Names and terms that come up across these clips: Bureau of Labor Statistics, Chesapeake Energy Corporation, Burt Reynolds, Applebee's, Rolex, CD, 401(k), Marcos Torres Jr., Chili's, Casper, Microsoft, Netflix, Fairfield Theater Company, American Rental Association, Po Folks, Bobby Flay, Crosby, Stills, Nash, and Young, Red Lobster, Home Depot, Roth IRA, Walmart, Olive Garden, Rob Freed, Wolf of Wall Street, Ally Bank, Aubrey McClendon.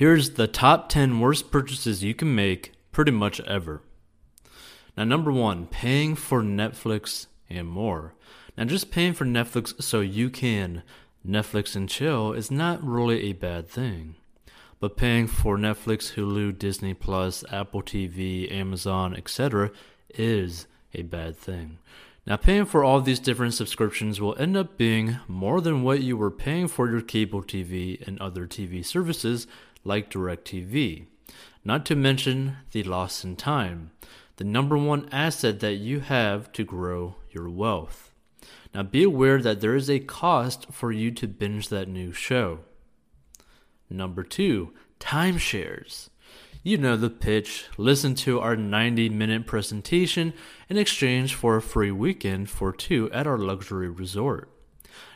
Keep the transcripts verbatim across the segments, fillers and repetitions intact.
Here's the top ten worst purchases you can make pretty much ever. Now, number one, paying for Netflix and more. Now, just paying for Netflix so you can Netflix and chill is not really a bad thing. But paying for Netflix, Hulu, Disney+, Apple T V, Amazon, et cetera is a bad thing. Now, paying for all these different subscriptions will end up being more than what you were paying for your cable T V and other T V services like DirecTV. Not to mention the loss in time, the number one asset that you have to grow your wealth. Now, be aware that there is a cost for you to binge that new show. Number two, timeshares. You know the pitch. Listen to our ninety-minute presentation in exchange for a free weekend for two at our luxury resort.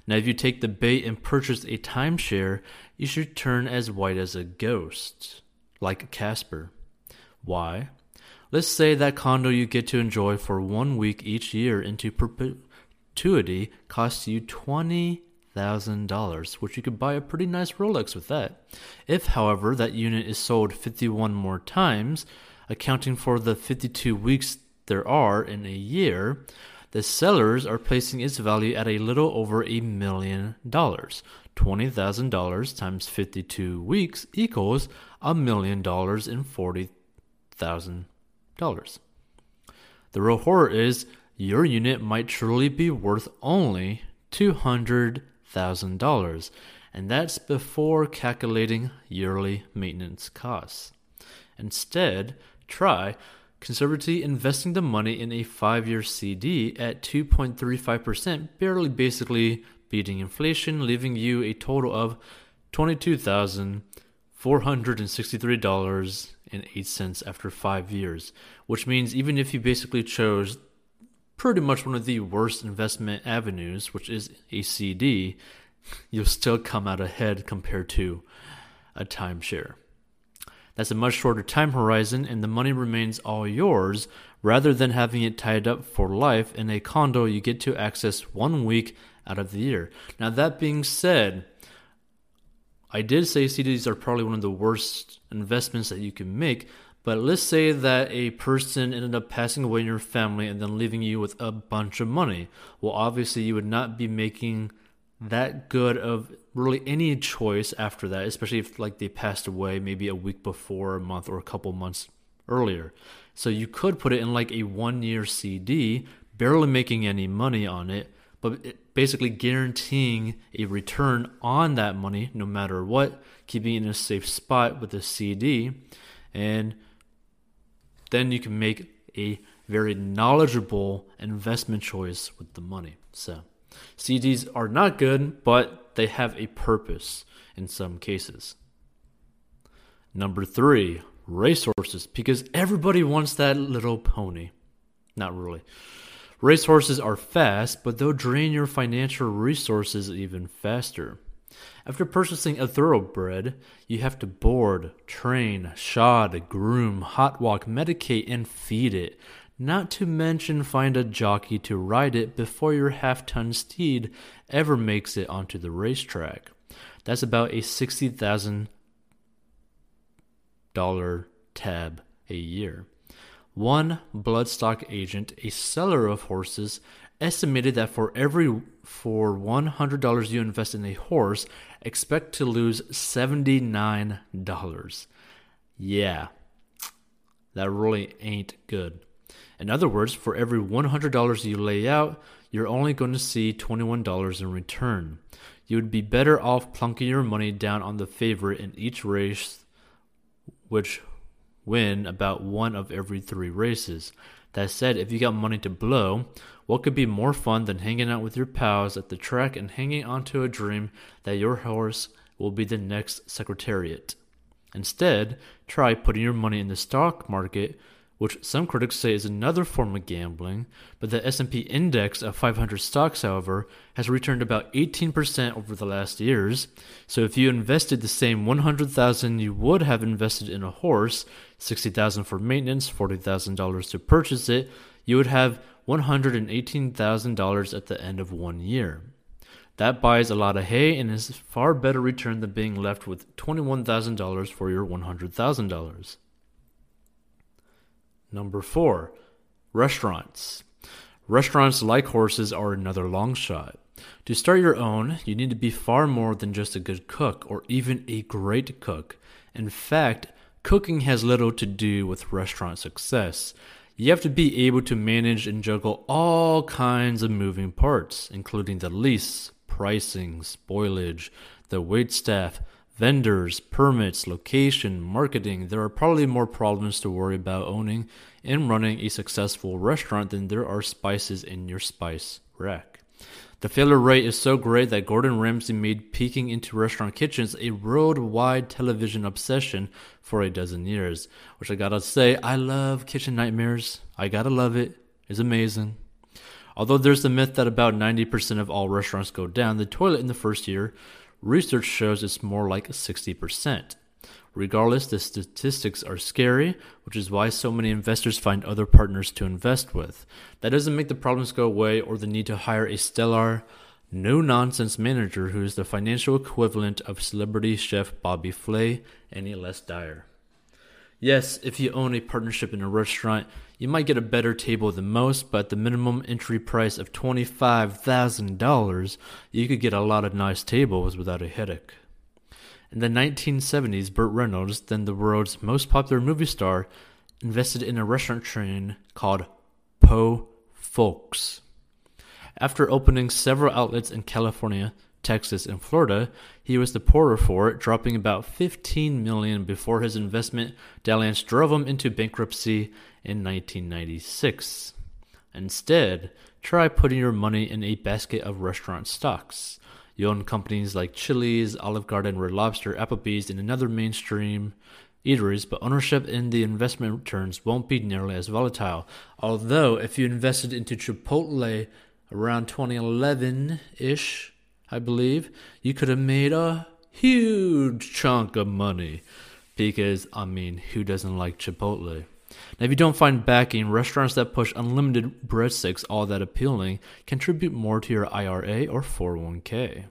Now, if you take the bait and purchase a timeshare, you should turn as white as a ghost, like Casper. Why? Let's say that condo you get to enjoy for one week each year into perpetuity costs you twenty thousand dollars, which you could buy a pretty nice Rolex with that. If, however, that unit is sold fifty-one more times, accounting for the fifty-two weeks there are in a year, the sellers are placing its value at a little over a million dollars. twenty thousand dollars times fifty-two weeks equals a million dollars and forty thousand dollars. The real horror is your unit might truly be worth only two hundred thousand dollars, and that's before calculating yearly maintenance costs. Instead, try conservatively investing the money in a five-year C D at two point three five percent, barely basically beating inflation, leaving you a total of twenty-two thousand four hundred sixty-three dollars and eight cents after five years, which means even if you basically chose pretty much one of the worst investment avenues, which is a C D, you'll still come out ahead compared to a timeshare. That's a much shorter time horizon, and the money remains all yours rather than having it tied up for life in a condo you get to access one week out of the year. Now, that being said, I did say C Ds are probably one of the worst investments that you can make, but let's say that a person ended up passing away in your family and then leaving you with a bunch of money. Well, obviously, you would not be making that good of really any choice after that, especially if like they passed away maybe a week before, a month, or a couple months earlier. So you could put it in like a one-year C D, barely making any money on it, but basically guaranteeing a return on that money no matter what, keeping it in a safe spot with a C D, and then you can make a very knowledgeable investment choice with the money. So C Ds are not good, but they have a purpose in some cases. Number three, racehorses, because everybody wants that little pony. Not really. Racehorses are fast, but they'll drain your financial resources even faster. After purchasing a thoroughbred, you have to board, train, shod, groom, hot walk, medicate, and feed it. Not to mention find a jockey to ride it before your half-ton steed ever makes it onto the racetrack. That's about a sixty thousand dollars tab a year. One bloodstock agent, a seller of horses, estimated that for every for one hundred dollars you invest in a horse, expect to lose seventy-nine dollars. Yeah, that really ain't good. In other words, for every one hundred dollars you lay out, you're only going to see twenty-one dollars in return. You would be better off plunking your money down on the favorite in each race, which win about one of every three races. That said, if you got money to blow, what could be more fun than hanging out with your pals at the track and hanging onto a dream that your horse will be the next Secretariat? Instead, try putting your money in the stock market, which some critics say is another form of gambling, but the S and P index of five hundred stocks, however, has returned about eighteen percent over the last years. So if you invested the same one hundred thousand dollars you would have invested in a horse, sixty thousand dollars for maintenance, forty thousand dollars to purchase it, you would have one hundred eighteen thousand dollars at the end of one year. That buys a lot of hay and is far better return than being left with twenty-one thousand dollars for your one hundred thousand dollars. Number four, restaurants. Restaurants, like horses, are another long shot. To start your own, you need to be far more than just a good cook or even a great cook. In fact, cooking has little to do with restaurant success. You have to be able to manage and juggle all kinds of moving parts, including the lease, pricing, spoilage, the waitstaff, vendors, permits, location, marketing. There are probably more problems to worry about owning and running a successful restaurant than there are spices in your spice rack. The failure rate is so great that Gordon Ramsay made peeking into restaurant kitchens a worldwide television obsession for a dozen years. Which I gotta say, I love Kitchen Nightmares. I gotta love it. It's amazing. Although there's the myth that about ninety percent of all restaurants go down the toilet in the first year, research shows it's more like sixty percent. Regardless, the statistics are scary, which is why so many investors find other partners to invest with. That doesn't make the problems go away or the need to hire a stellar, no-nonsense manager who is the financial equivalent of celebrity chef Bobby Flay any less dire. Yes, if you own a partnership in a restaurant, you might get a better table than most, but at the minimum entry price of twenty-five thousand dollars, you could get a lot of nice tables without a headache. In the nineteen seventies, Burt Reynolds, then the world's most popular movie star, invested in a restaurant chain called Po Folks. After opening several outlets in California, Texas, and Florida, he was the poorer for it, dropping about fifteen million dollars before his investment dalliance drove him into bankruptcy in nineteen ninety-six. Instead, try putting your money in a basket of restaurant stocks. You own companies like Chili's, Olive Garden, Red Lobster, Applebee's, and another mainstream eateries, but ownership in the investment returns won't be nearly as volatile. Although, if you invested into Chipotle around twenty eleven-ish, I believe, you could have made a huge chunk of money. Because, I mean, who doesn't like Chipotle? Now, if you don't find backing, restaurants that push unlimited breadsticks all that appealing contribute more to your I R A or four oh one k.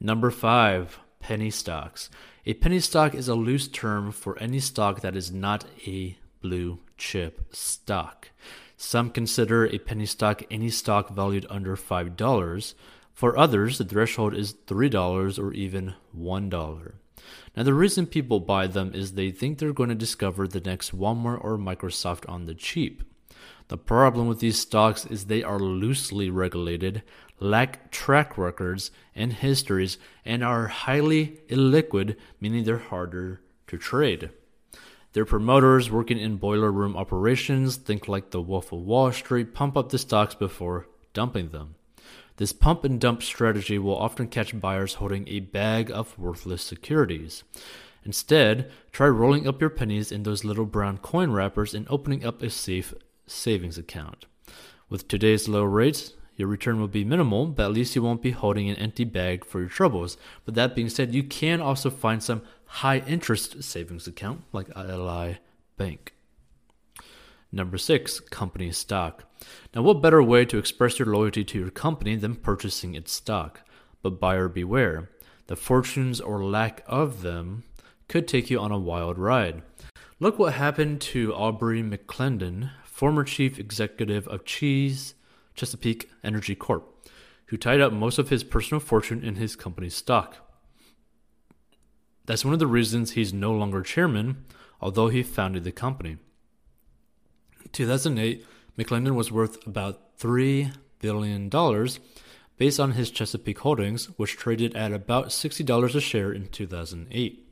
Number five, penny stocks. A penny stock is a loose term for any stock that is not a blue chip stock. Some consider a penny stock any stock valued under five dollars. For others, the threshold is three dollars or even one dollar. Now, the reason people buy them is they think they're going to discover the next Walmart or Microsoft on the cheap. The problem with these stocks is they are loosely regulated, lack track records and histories, and are highly illiquid, meaning they're harder to trade. Their promoters working in boiler room operations think like the Wolf of Wall Street, pump up the stocks before dumping them. This pump and dump strategy will often catch buyers holding a bag of worthless securities. Instead, try rolling up your pennies in those little brown coin wrappers and opening up a safe savings account. With today's low rates, your return will be minimal, but at least you won't be holding an empty bag for your troubles. But that being said, you can also find some high-interest savings account like Ally Bank. Number six, company stock. Now, what better way to express your loyalty to your company than purchasing its stock? But buyer beware. The fortunes or lack of them could take you on a wild ride. Look what happened to Aubrey McClendon, former chief executive of Chesapeake Energy Corporation, who tied up most of his personal fortune in his company's stock. That's one of the reasons he's no longer chairman, although he founded the company. In two thousand eight, McClendon was worth about three billion dollars based on his Chesapeake holdings, which traded at about sixty dollars a share in two thousand eight.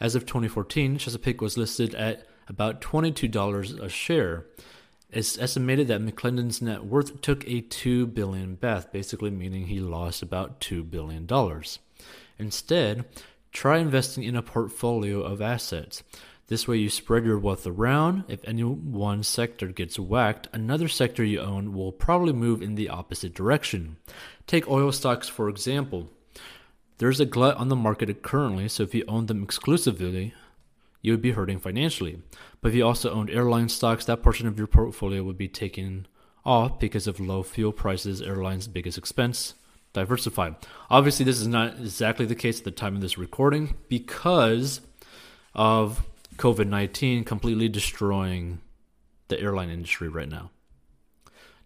As of twenty fourteen, Chesapeake was listed at about twenty-two dollars a share. It's estimated that McClendon's net worth took a two billion dollars bath, basically meaning he lost about two billion dollars. Instead, try investing in a portfolio of assets. This way you spread your wealth around. If any one sector gets whacked, another sector you own will probably move in the opposite direction. Take oil stocks, for example. There's a glut on the market currently, so if you own them exclusively, you would be hurting financially. But if you also owned airline stocks, that portion of your portfolio would be taken off because of low fuel prices, airlines' biggest expense, diversify. Obviously, this is not exactly the case at the time of this recording because of COVID nineteen completely destroying the airline industry right now.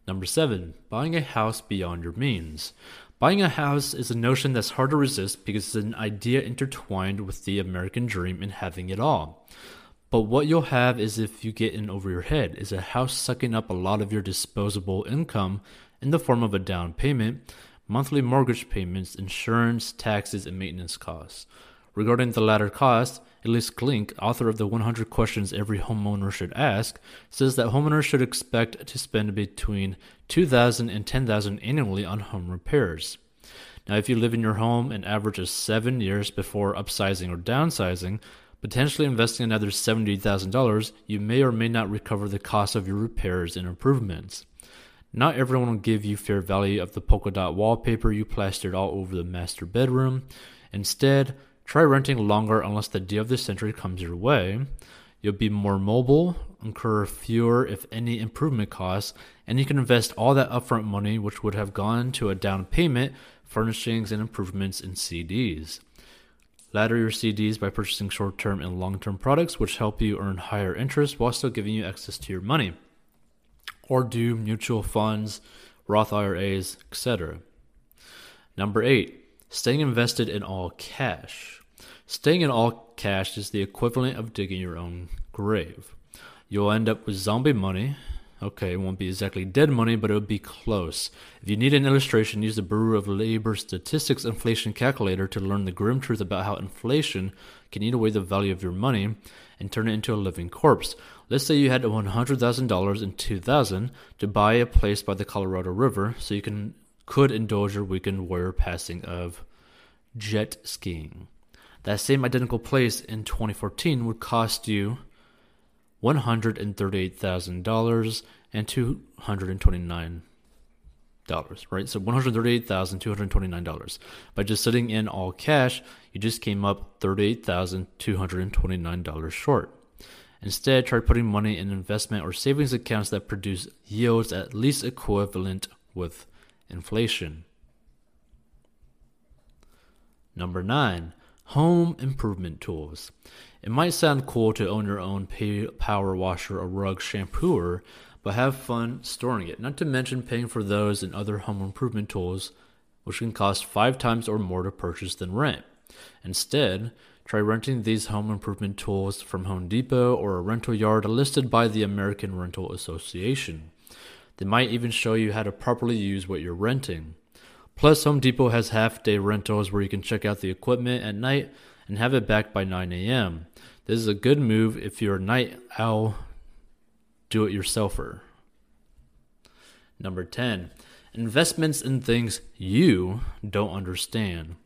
Number seven, buying a house beyond your means. Buying a house is a notion that's hard to resist because it's an idea intertwined with the American dream and having it all. But what you'll have is, if you get in over your head, is a house sucking up a lot of your disposable income in the form of a down payment, monthly mortgage payments, insurance, taxes, and maintenance costs. Regarding the latter cost, Elise Klink, author of the one hundred Questions Every Homeowner Should Ask, says that homeowners should expect to spend between two thousand dollars and ten thousand dollars annually on home repairs. Now, if you live in your home an average of seven years before upsizing or downsizing, potentially investing another seventy thousand dollars, you may or may not recover the cost of your repairs and improvements. Not everyone will give you fair value of the polka dot wallpaper you plastered all over the master bedroom. Instead, try renting longer unless the deal of the century comes your way. You'll be more mobile, incur fewer, if any, improvement costs, and you can invest all that upfront money, which would have gone to a down payment, furnishings, and improvements in C Ds. Ladder your C Ds by purchasing short-term and long-term products, which help you earn higher interest while still giving you access to your money. Or do mutual funds, Roth I R As, et cetera. Number eight, staying invested in all cash. Staying in all cash is the equivalent of digging your own grave. You'll end up with zombie money. Okay, it won't be exactly dead money, but it'll be close. If you need an illustration, use the Bureau of Labor Statistics inflation calculator to learn the grim truth about how inflation can eat away the value of your money and turn it into a living corpse. Let's say you had one hundred thousand dollars in two thousand to buy a place by the Colorado River so you can could indulge your weekend warrior passing of jet skiing. That same identical place in twenty fourteen would cost you one hundred thirty-eight thousand dollars and two hundred twenty-nine dollars, right? So one hundred thirty-eight thousand two hundred twenty-nine dollars. By just sitting in all cash, you just came up thirty-eight thousand two hundred twenty-nine dollars short. Instead, try putting money in investment or savings accounts that produce yields at least equivalent with inflation. Number nine, home improvement tools. It might sound cool to own your own pay- power washer or rug shampooer, but have fun storing it, not to mention paying for those and other home improvement tools, which can cost five times or more to purchase than rent. Instead, try renting these home improvement tools from Home Depot or a rental yard listed by the American Rental Association. They might even show you how to properly use what you're renting. Plus, Home Depot has half-day rentals where you can check out the equipment at night and have it back by nine a.m. This is a good move if you're a night owl do-it-yourselfer. Number ten, investments in things you don't understand.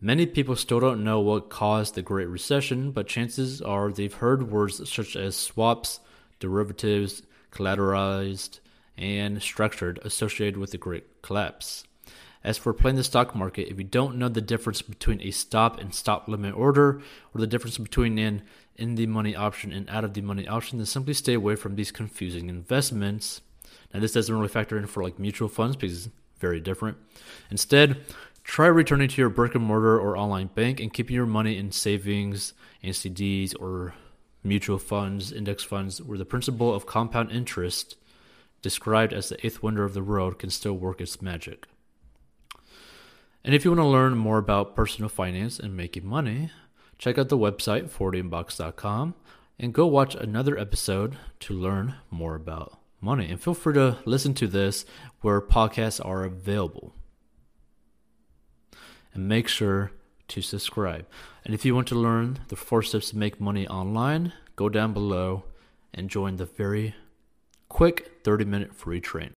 Many people still don't know what caused the Great Recession, but chances are they've heard words such as swaps, derivatives, collateralized, and structured associated with the Great Collapse. As for playing the stock market, if you don't know the difference between a stop and stop limit order, or the difference between an in-the-money option and out-of-the-money option, then simply stay away from these confusing investments. Now, this doesn't really factor in for like mutual funds because it's very different. Instead, try returning to your brick-and-mortar or online bank and keeping your money in savings and C Ds or mutual funds, index funds, where the principle of compound interest, described as the eighth wonder of the world, can still work its magic. And if you want to learn more about personal finance and making money, check out the website forty inbox dot com and go watch another episode to learn more about money. And feel free to listen to this where podcasts are available. And make sure to subscribe. And if you want to learn the four steps to make money online, go down below and join the very quick thirty-minute free training.